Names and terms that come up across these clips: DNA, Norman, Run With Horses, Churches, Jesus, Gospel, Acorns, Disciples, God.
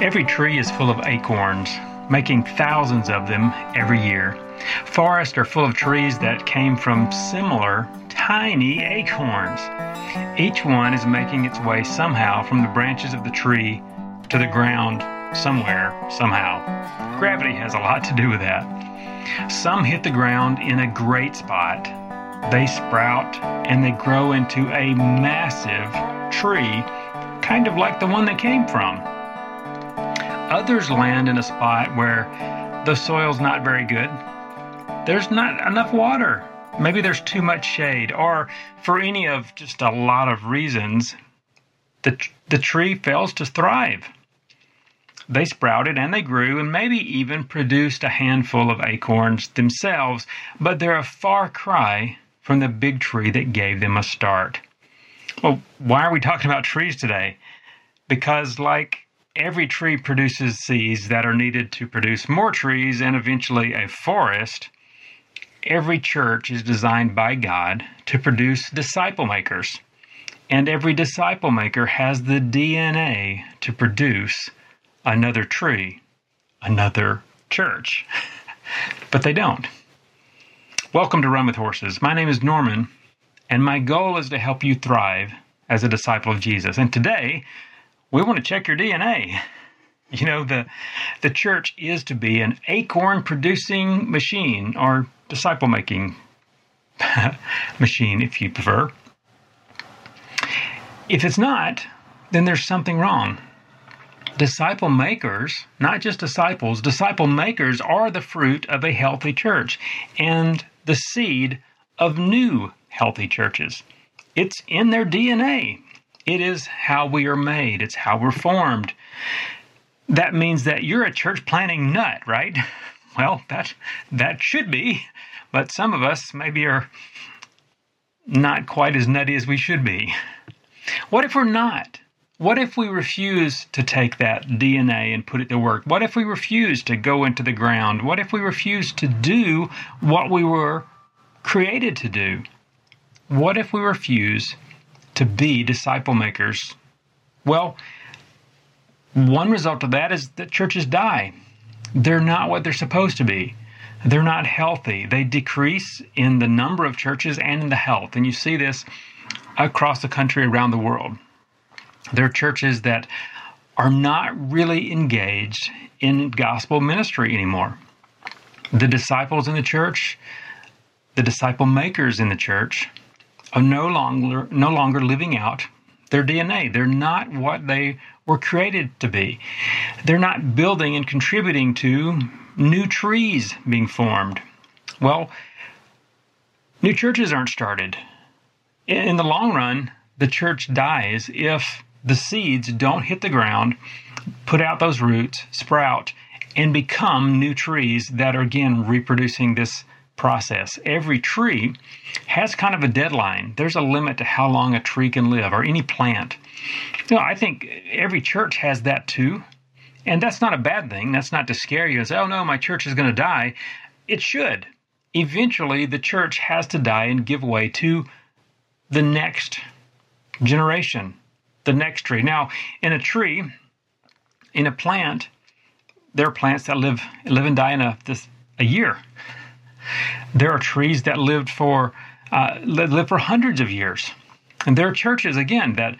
Every tree is full of acorns, making thousands of them every year. Forests are full of trees that came from similar tiny acorns. Each one is making its way somehow from the branches of the tree to the ground somewhere, somehow. Gravity has a lot to do with that. Some hit the ground in a great spot. They sprout and they grow into a massive tree, kind of like the one they came from. Others land in a spot where the soil's not very good. There's not enough water. Maybe there's too much shade, or for any of just a lot of reasons, the tree fails to thrive. They sprouted and they grew and maybe even produced a handful of acorns themselves, but they're a far cry from the big tree that gave them a start. Well, why are we talking about trees today? Because like every tree produces seeds that are needed to produce more trees and eventually a forest, every church is designed by God to produce disciple makers. And every disciple maker has the DNA to produce another tree, another church. But they don't. Welcome to Run With Horses. My name is Norman, and my goal is to help you thrive as a disciple of Jesus. And today, we want to check your DNA. You know, the church is to be an acorn-producing machine, or disciple-making machine, if you prefer. If it's not, then there's something wrong. Disciple makers, not just disciples, disciple makers are the fruit of a healthy church and the seed of new healthy churches. It's in their DNA. It is how we are made. It's how we're formed. That means that you're a church planting nut, right? Well, that should be, but some of us maybe are not quite as nutty as we should be. What if we're not? What if we refuse to take that DNA and put it to work? What if we refuse to go into the ground? What if we refuse to do what we were created to do? What if we refuse to be disciple makers? Well, one result of that is that churches die. They're not what they're supposed to be. They're not healthy. They decrease in the number of churches and in the health. And you see this across the country, around the world. There are churches that are not really engaged in gospel ministry anymore. The disciples in the church, the disciple makers in the church, are no longer living out their DNA. They're not what they were created to be. They're not building and contributing to new trees being formed. Well, new churches aren't started. In the long run, the church dies if the seeds don't hit the ground, put out those roots, sprout, and become new trees that are, again, reproducing this process. Every tree has kind of a deadline. There's a limit to how long a tree can live, or any plant. You know, I think every church has that too, and that's not a bad thing. That's not to scare you and say, oh no, my church is going to die. It should. Eventually, the church has to die and give way to the next generation, the next tree. Now, in a plant, there are plants that live and die in a year. There are trees that live for hundreds of years. And there are churches, again, that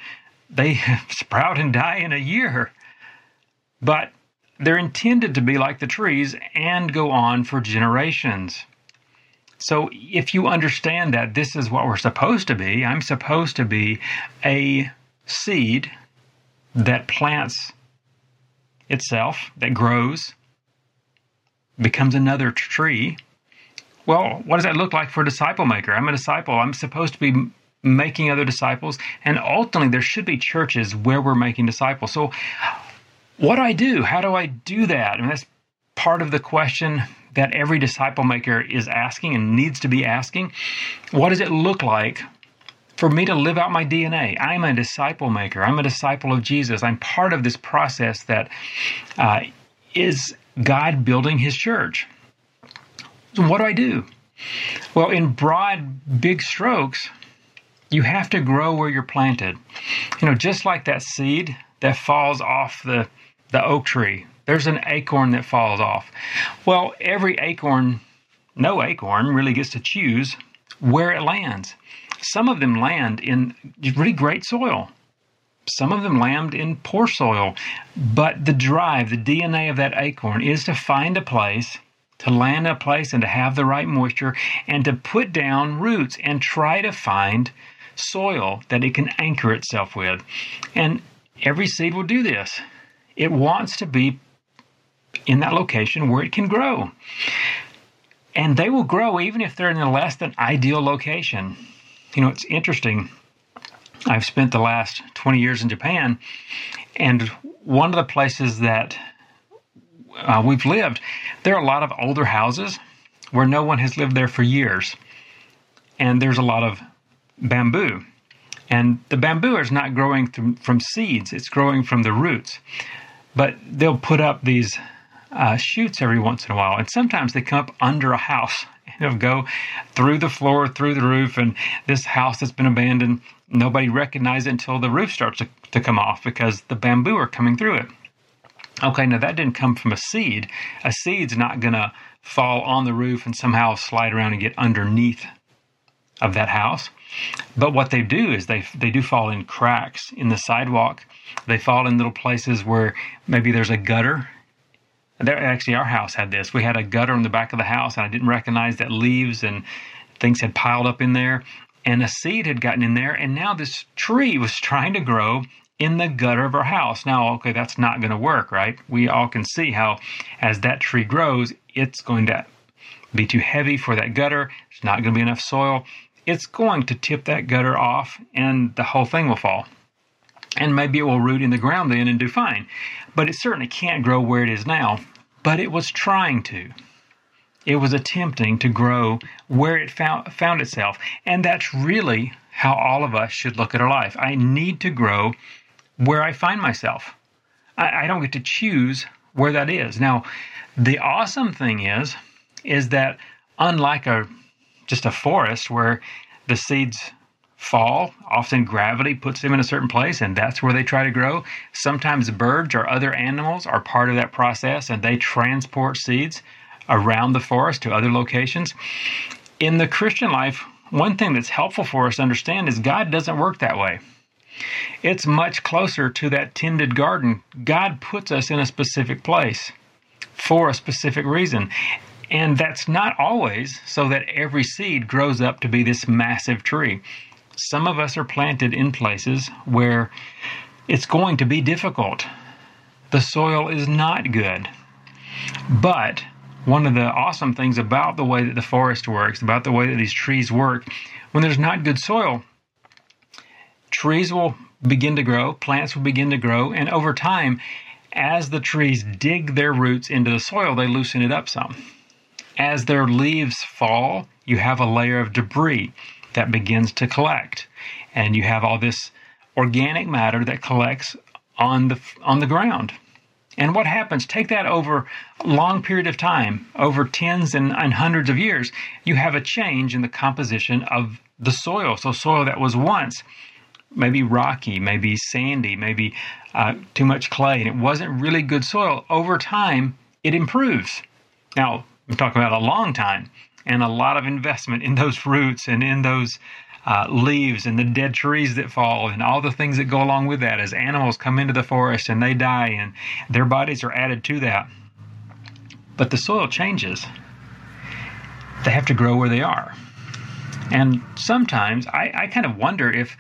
they sprout and die in a year. But they're intended to be like the trees and go on for generations. So if you understand that this is what we're supposed to be, I'm supposed to be a seed that plants itself, that grows, becomes another tree. Well, what does that look like for a disciple maker? I'm a disciple. I'm supposed to be making other disciples. And ultimately, there should be churches where we're making disciples. So what do I do? How do I do that? I mean, that's part of the question that every disciple maker is asking and needs to be asking. What does it look like for me to live out my DNA? I'm a disciple maker. I'm a disciple of Jesus. I'm part of this process that is God building his church. So what do I do? Well, in broad, big strokes, you have to grow where you're planted. You know, just like that seed that falls off the the oak tree, there's an acorn that falls off. Well, no acorn really gets to choose where it lands. Some of them land in really great soil. Some of them land in poor soil. But the drive, the DNA of that acorn is to find a place, to land in a place and to have the right moisture and to put down roots and try to find soil that it can anchor itself with. And every seed will do this. It wants to be in that location where it can grow. And they will grow even if they're in a less than ideal location. You know, it's interesting. I've spent the last 20 years in Japan, and one of the places that we've lived, there are a lot of older houses where no one has lived there for years. And there's a lot of bamboo. And the bamboo is not growing from seeds. It's growing from the roots. But they'll put up these shoots every once in a while. And sometimes they come up under a house. It'll go through the floor, through the roof, and this house that's been abandoned, nobody recognizes it until the roof starts to come off because the bamboo are coming through it. Okay, now that didn't come from a seed. A seed's not going to fall on the roof and somehow slide around and get underneath of that house. But what they do is they do fall in cracks in the sidewalk. They fall in little places where maybe there's a gutter. Actually, our house had this. We had a gutter in the back of the house, and I didn't recognize that leaves and things had piled up in there. And a seed had gotten in there, and now this tree was trying to grow in the gutter of our house. Now, okay, that's not going to work, right? We all can see how as that tree grows, it's going to be too heavy for that gutter. There's not going to be enough soil. It's going to tip that gutter off, and the whole thing will fall. And maybe it will root in the ground then and do fine. But it certainly can't grow where it is now. But it was trying to. It was attempting to grow where it found itself. And that's really how all of us should look at our life. I need to grow where I find myself. I don't get to choose where that is. Now, the awesome thing is that unlike just a forest where the seeds fall, often gravity puts them in a certain place, and that's where they try to grow. Sometimes birds or other animals are part of that process, and they transport seeds around the forest to other locations. In the Christian life, one thing that's helpful for us to understand is God doesn't work that way. It's much closer to that tended garden. God puts us in a specific place for a specific reason. And that's not always so that every seed grows up to be this massive tree. Some of us are planted in places where it's going to be difficult. The soil is not good. But one of the awesome things about the way that the forest works, about the way that these trees work, when there's not good soil, trees will begin to grow, plants will begin to grow, and over time, as the trees dig their roots into the soil, they loosen it up some. As their leaves fall, you have a layer of debris that begins to collect. And you have all this organic matter that collects on the ground. And what happens? Take that over a long period of time, over tens and hundreds of years, you have a change in the composition of the soil. So soil that was once maybe rocky, maybe sandy, maybe too much clay, and it wasn't really good soil. Over time, it improves. Now, I'm talking about a long time. And a lot of investment in those roots and in those leaves and the dead trees that fall and all the things that go along with that as animals come into the forest and they die and their bodies are added to that. But the soil changes. They have to grow where they are. And sometimes I kind of wonder if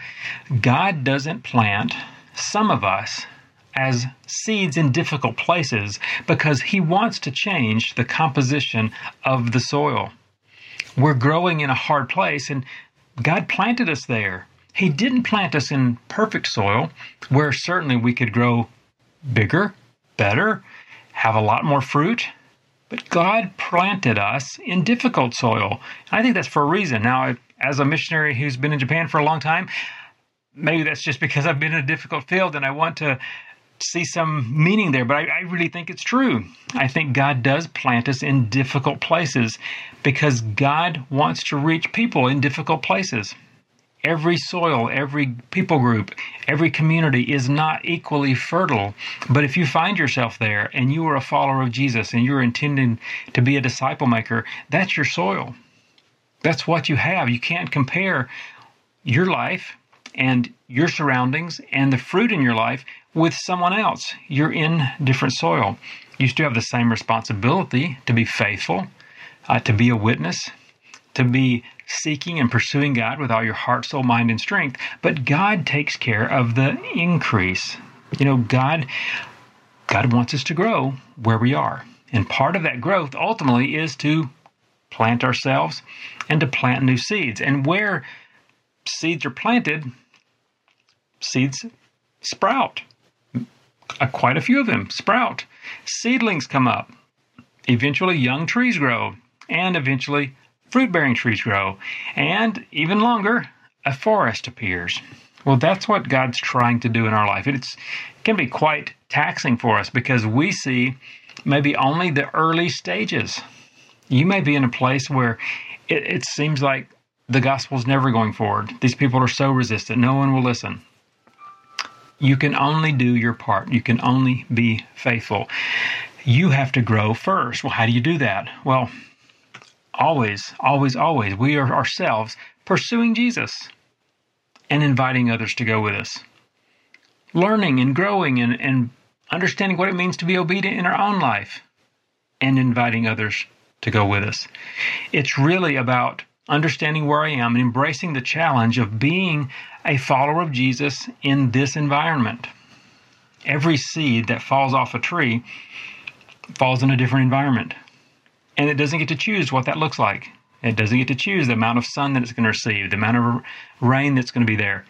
God doesn't plant some of us as seeds in difficult places because He wants to change the composition of the soil. We're growing in a hard place, and God planted us there. He didn't plant us in perfect soil, where certainly we could grow bigger, better, have a lot more fruit. But God planted us in difficult soil. I think that's for a reason. Now, as a missionary who's been in Japan for a long time, maybe that's just because I've been in a difficult field and I want to see some meaning there, but I really think it's true. I think God does plant us in difficult places because God wants to reach people in difficult places. Every soil, every people group, every community is not equally fertile. But if you find yourself there and you are a follower of Jesus and you're intending to be a disciple maker, that's your soil. That's what you have. You can't compare your life and your surroundings and the fruit in your life with someone else. You're in different soil. You still have the same responsibility to be faithful, to be a witness, to be seeking and pursuing God with all your heart, soul, mind, and strength. But God takes care of the increase. You know, God wants us to grow where we are. And part of that growth ultimately is to plant ourselves and to plant new seeds. And where seeds are planted, seeds sprout. Quite a few of them sprout. Seedlings come up. Eventually, young trees grow. And eventually, fruit-bearing trees grow. And even longer, a forest appears. Well, that's what God's trying to do in our life. It can be quite taxing for us because we see maybe only the early stages. You may be in a place where it seems like the gospel's never going forward. These people are so resistant. No one will listen. You can only do your part. You can only be faithful. You have to grow first. Well, how do you do that? Well, always, we are ourselves pursuing Jesus and inviting others to go with us. Learning and growing and understanding what it means to be obedient in our own life and inviting others to go with us. It's really about understanding where I am and embracing the challenge of being a follower of Jesus in this environment. Every seed that falls off a tree falls in a different environment. And it doesn't get to choose what that looks like. It doesn't get to choose the amount of sun that it's going to receive, the amount of rain that's going to be there.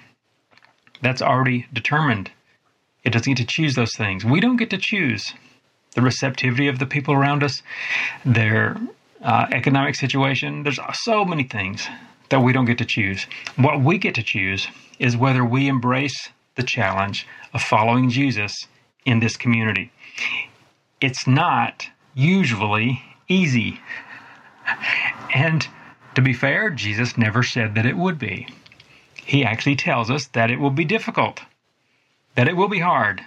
That's already determined. It doesn't get to choose those things. We don't get to choose the receptivity of the people around us, their economic situation. There's so many things that we don't get to choose. What we get to choose is whether we embrace the challenge of following Jesus in this community. It's not usually easy. And to be fair, Jesus never said that it would be. He actually tells us that it will be difficult, that it will be hard.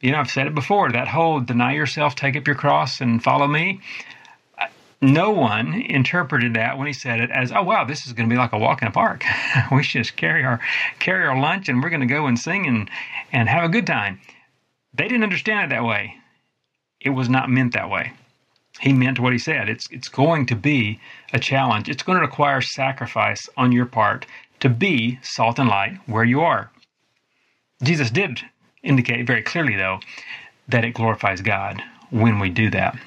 You know, I've said it before, that whole deny yourself, take up your cross and follow me. No one interpreted that when he said it as, oh, wow, this is going to be like a walk in a park. We should just carry our lunch and we're going to go and sing and have a good time. They didn't understand it that way. It was not meant that way. He meant what he said. It's going to be a challenge. It's going to require sacrifice on your part to be salt and light where you are. Jesus did indicate very clearly, though, that it glorifies God when we do that.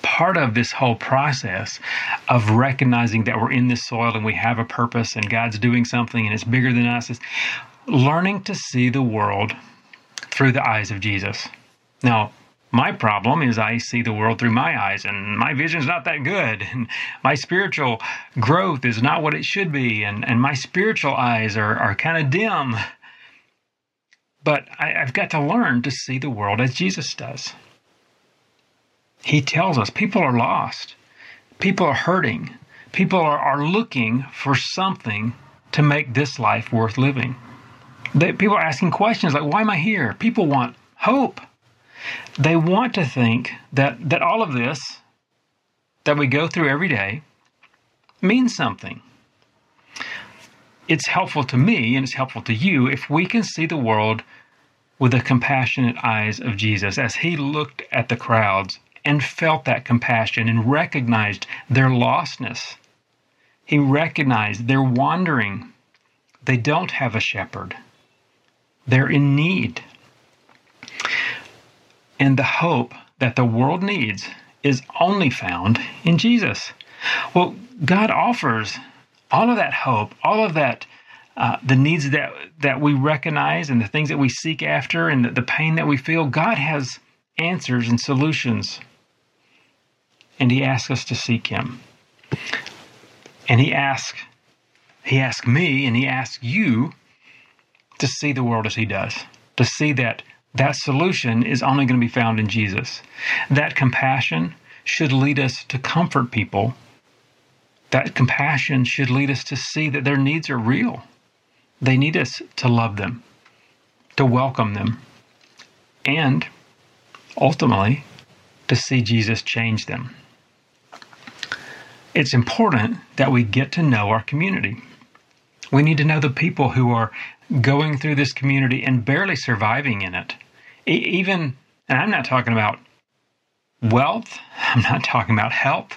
Part of this whole process of recognizing that we're in this soil and we have a purpose and God's doing something and it's bigger than us is learning to see the world through the eyes of Jesus. Now, my problem is I see the world through my eyes, and my vision's not that good, and my spiritual growth is not what it should be, and my spiritual eyes are kind of dim. But I've got to learn to see the world as Jesus does. He tells us people are lost. People are hurting. People are looking for something to make this life worth living. People are asking questions like, why am I here? People want hope. They want to think that all of this that we go through every day means something. It's helpful to me and it's helpful to you if we can see the world with the compassionate eyes of Jesus as he looked at the crowds and felt that compassion and recognized their lostness. He recognized they're wandering. They don't have a shepherd. They're in need. And the hope that the world needs is only found in Jesus. Well, God offers all of that hope, all of that, the needs that we recognize and the things that we seek after and the pain that we feel. God has answers and solutions. And he asks us to seek him. And he asks me and he asks you to see the world as he does, to see that solution is only going to be found in Jesus. That compassion should lead us to comfort people That compassion should lead us to see that their needs are real. They need us to love them, to welcome them, and ultimately to see Jesus change them. It's important that we get to know our community. We need to know the people who are going through this community and barely surviving in it. Even, and I'm not talking about wealth, I'm not talking about health,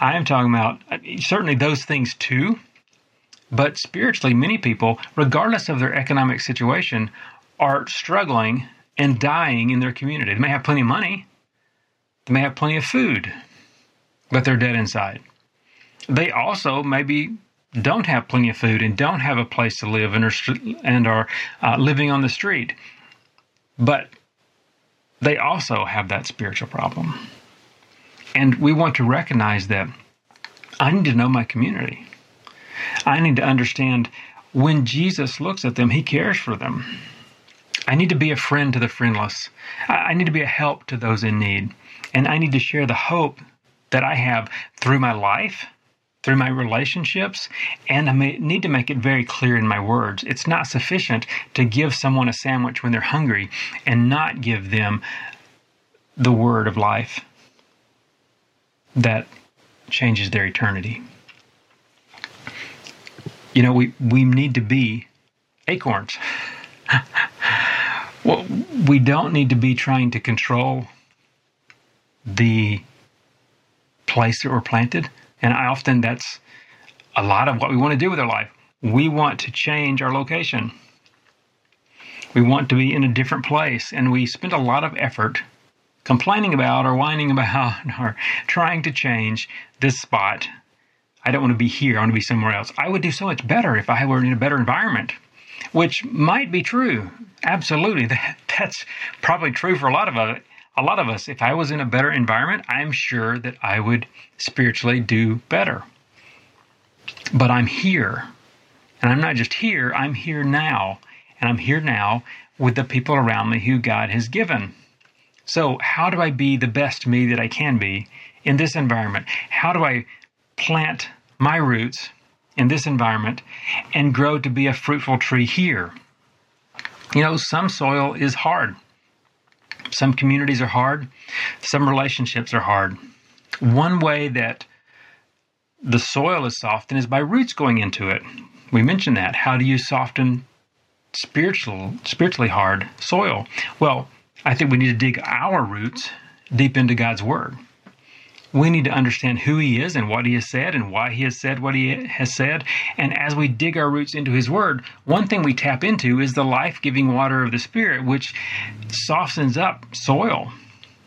I am talking about certainly those things too, but spiritually many people, regardless of their economic situation, are struggling and dying in their community. They may have plenty of money, they may have plenty of food, but they're dead inside. They also maybe don't have plenty of food and don't have a place to live and are living on the street. But they also have that spiritual problem. And we want to recognize that I need to know my community. I need to understand when Jesus looks at them, he cares for them. I need to be a friend to the friendless. I need to be a help to those in need. And I need to share the hope that I have through my life, through my relationships, and I need to make it very clear in my words. It's not sufficient to give someone a sandwich when they're hungry and not give them the word of life that changes their eternity. You know, we need to be acorns. Well, we don't need to be trying to control the place that we're planted. And often that's a lot of what we want to do with our life. We want to change our location. We want to be in a different place. And we spend a lot of effort complaining about or whining about or trying to change this spot. I don't want to be here. I want to be somewhere else. I would do so much better if I were in a better environment, which might be true. Absolutely. That's probably true for a lot of us. If I was in a better environment, I'm sure that I would spiritually do better. But I'm here. And I'm not just here, I'm here now. And I'm here now with the people around me who God has given. So how do I be the best me that I can be in this environment? How do I plant my roots in this environment and grow to be a fruitful tree here? You know, some soil is hard. Some communities are hard. Some relationships are hard. One way that the soil is softened is by roots going into it. We mentioned that. How do you soften spiritually hard soil? Well, I think we need to dig our roots deep into God's Word. We need to understand who He is and what He has said and why He has said what He has said. And as we dig our roots into His Word, one thing we tap into is the life-giving water of the Spirit, which softens up soil.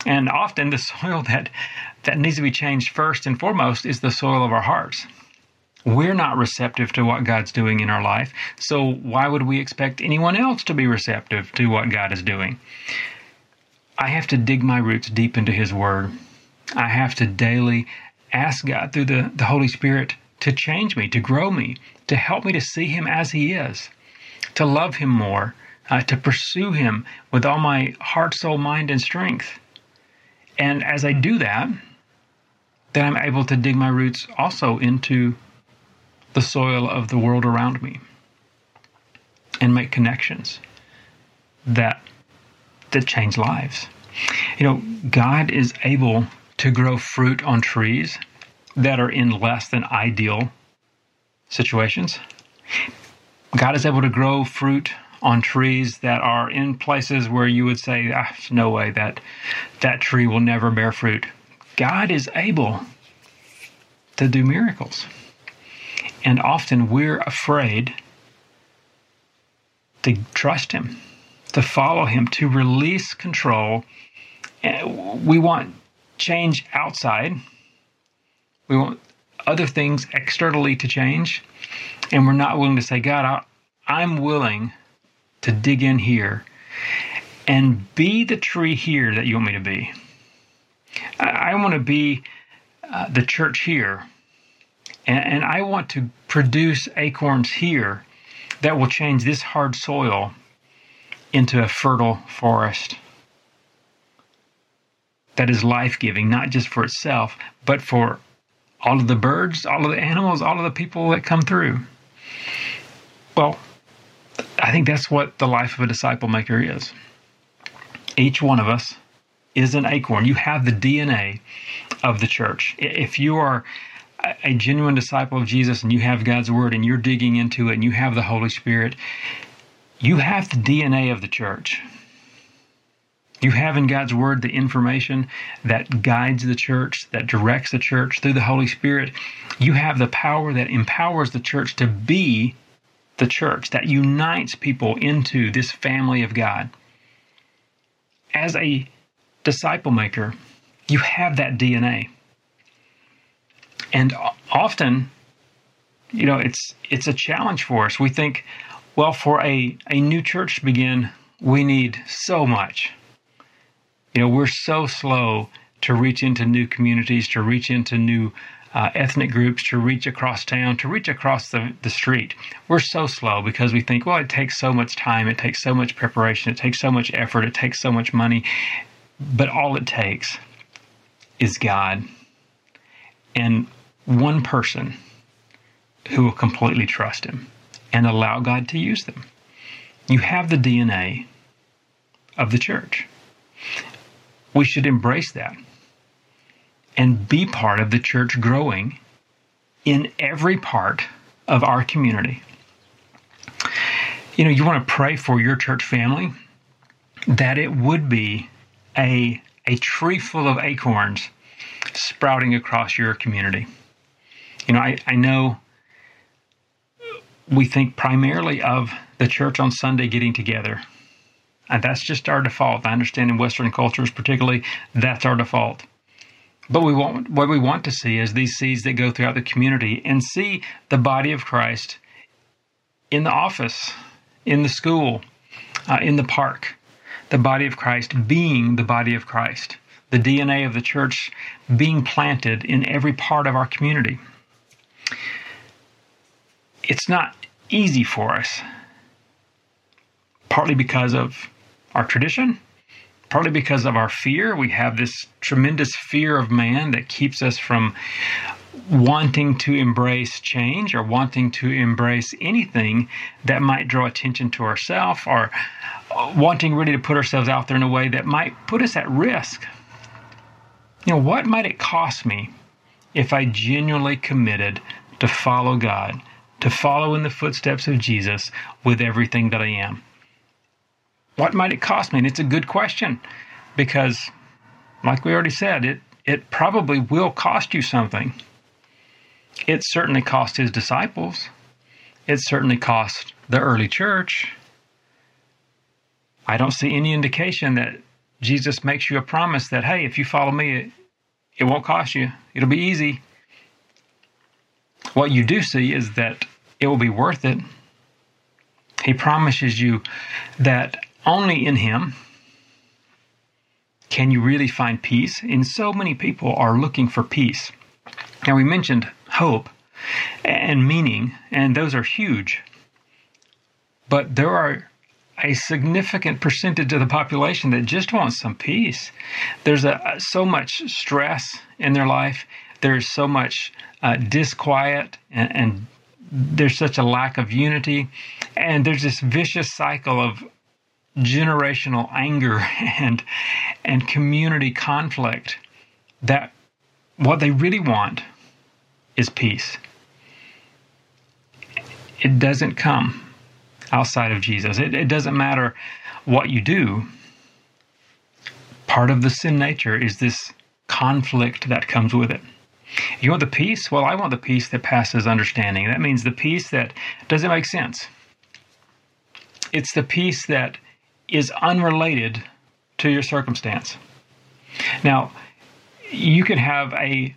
And often the soil that needs to be changed first and foremost is the soil of our hearts. We're not receptive to what God's doing in our life, so why would we expect anyone else to be receptive to what God is doing? I have to dig my roots deep into His Word. I have to daily ask God through the Holy Spirit to change me, to grow me, to help me to see Him as He is, to love Him more, to pursue Him with all my heart, soul, mind, and strength. And as I do that, then I'm able to dig my roots also into the soil of the world around me and make connections that change lives. You know, God is able to grow fruit on trees that are in less than ideal situations. God is able to grow fruit on trees that are in places where you would say, there's no way that tree will never bear fruit. God is able to do miracles. And often we're afraid to trust Him, to follow Him, to release control. We want change outside. We want other things externally to change. And we're not willing to say, God, I'm willing to dig in here and be the tree here that you want me to be. I want to be the church here. And I want to produce acorns here that will change this hard soil into a fertile forest that is life-giving, not just for itself, but for all of the birds, all of the animals, all of the people that come through. Well, I think that's what the life of a disciple maker is. Each one of us is an acorn. You have the DNA of the church. If you are a genuine disciple of Jesus and you have God's word and you're digging into it and you have the Holy Spirit, you have the DNA of the church. You have in God's word the information that guides the church, that directs the church through the Holy Spirit. You have the power that empowers the church to be the church, that unites people into this family of God. As a disciple maker, you have that DNA. And often, you know, it's a challenge for us. We think, well, for a new church to begin, we need so much. You know, we're so slow to reach into new communities, to reach into new ethnic groups, to reach across town, to reach across the street. We're so slow because we think, well, it takes so much time, it takes so much preparation, it takes so much effort, it takes so much money. But all it takes is God and one person who will completely trust Him and allow God to use them. You have the DNA of the church. We should embrace that and be part of the church growing in every part of our community. You know, you want to pray for your church family that it would be a tree full of acorns sprouting across your community. You know, I know we think primarily of the church on Sunday getting together. And that's just our default. I understand in Western cultures particularly, that's our default. But what we want to see is these seeds that go throughout the community and see the body of Christ in the office, in the school, in the park. The body of Christ being the body of Christ. The DNA of the church being planted in every part of our community. It's not easy for us, partly because of our tradition, partly because of our fear. We have this tremendous fear of man that keeps us from wanting to embrace change or wanting to embrace anything that might draw attention to ourselves or wanting really to put ourselves out there in a way that might put us at risk. You know, what might it cost me if I genuinely committed to follow God, to follow in the footsteps of Jesus with everything that I am? What might it cost me? And it's a good question because, like we already said, it probably will cost you something. It certainly cost His disciples. It certainly cost the early church. I don't see any indication that Jesus makes you a promise that, hey, if you follow me, it won't cost you. It'll be easy. What you do see is that it will be worth it. He promises you that only in Him can you really find peace. And so many people are looking for peace. Now, we mentioned hope and meaning, and those are huge. But there are a significant percentage of the population that just wants some peace. There's so much stress in their life. There's so much disquiet and there's such a lack of unity. And there's this vicious cycle of generational anger and community conflict that what they really want is peace. It doesn't come outside of Jesus. It doesn't matter what you do. Part of the sin nature is this conflict that comes with it. You want the peace? Well, I want the peace that passes understanding. That means the peace that doesn't make sense. It's the peace that is unrelated to your circumstance. Now, you could have a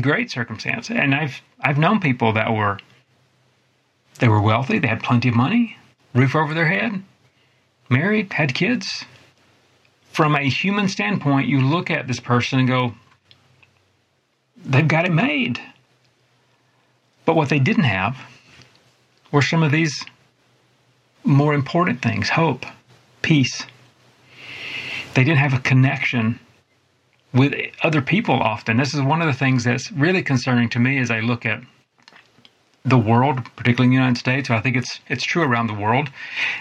great circumstance, and I've known people that were wealthy, they had plenty of money, roof over their head, married, had kids. From a human standpoint, you look at this person and go, they've got it made. But what they didn't have were some of these more important things: hope, peace. They didn't have a connection with other people often. This is one of the things that's really concerning to me as I look at the world, particularly in the United States. I think it's true around the world.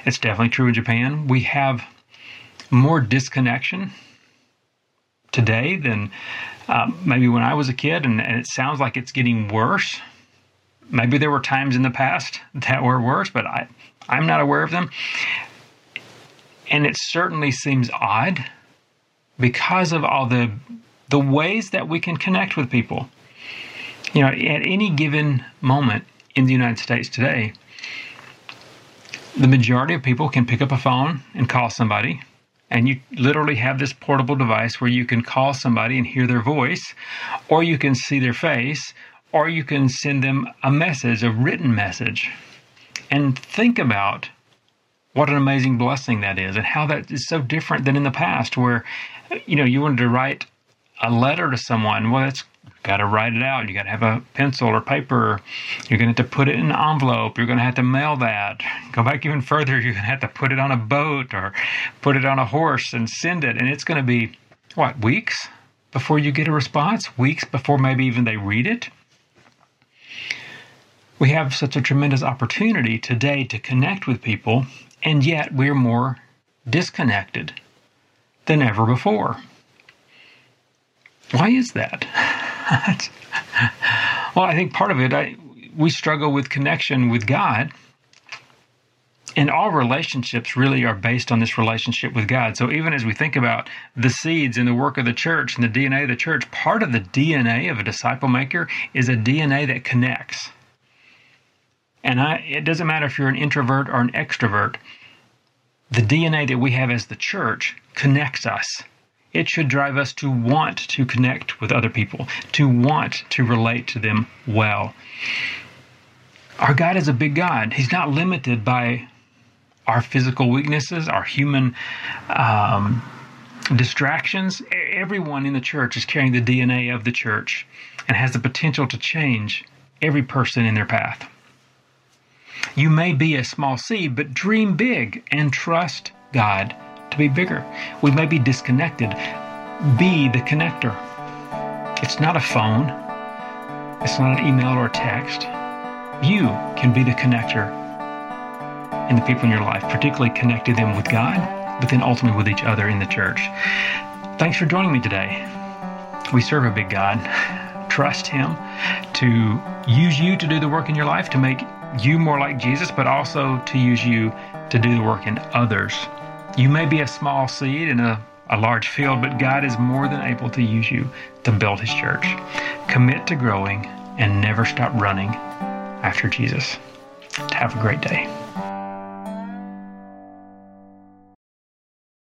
It's definitely true in Japan. We have more disconnection today than maybe when I was a kid, and it sounds like it's getting worse. Maybe there were times in the past that were worse, but I'm not aware of them. And it certainly seems odd because of all the ways that we can connect with people. You know, at any given moment in the United States today, the majority of people can pick up a phone and call somebody, and you literally have this portable device where you can call somebody and hear their voice, or you can see their face, or you can send them a message, a written message. And think about what an amazing blessing that is, and how that is so different than in the past where, you know, you wanted to write a letter to someone. Well, that's got to write it out. You got to have a pencil or paper. You're going to have to put it in an envelope. You're going to have to mail that. Go back even further. You're going to have to put it on a boat or put it on a horse and send it. And it's going to be, what, weeks before you get a response? Weeks before maybe even they read it? We have such a tremendous opportunity today to connect with people, and yet we're more disconnected than ever before. Why is that? Well, I think part of it, we struggle with connection with God, and all relationships really are based on this relationship with God. So even as we think about the seeds and the work of the church and the DNA of the church, part of the DNA of a disciple maker is a DNA that connects. And it doesn't matter if you're an introvert or an extrovert, the DNA that we have as the church connects us. It should drive us to want to connect with other people, to want to relate to them well. Our God is a big God. He's not limited by our physical weaknesses, our human distractions. Everyone in the church is carrying the DNA of the church and has the potential to change every person in their path. You may be a small seed, but dream big and trust God to be bigger. We may be disconnected. Be the connector. It's not a phone. It's not an email or a text. You can be the connector in the people in your life, particularly connecting them with God, but then ultimately with each other in the church. Thanks for joining me today. We serve a big God. Trust Him to use you to do the work in your life, to make you more like Jesus, but also to use you to do the work in others. You may be a small seed in a large field, but God is more than able to use you to build His church. Commit to growing and never stop running after Jesus. Have a great day.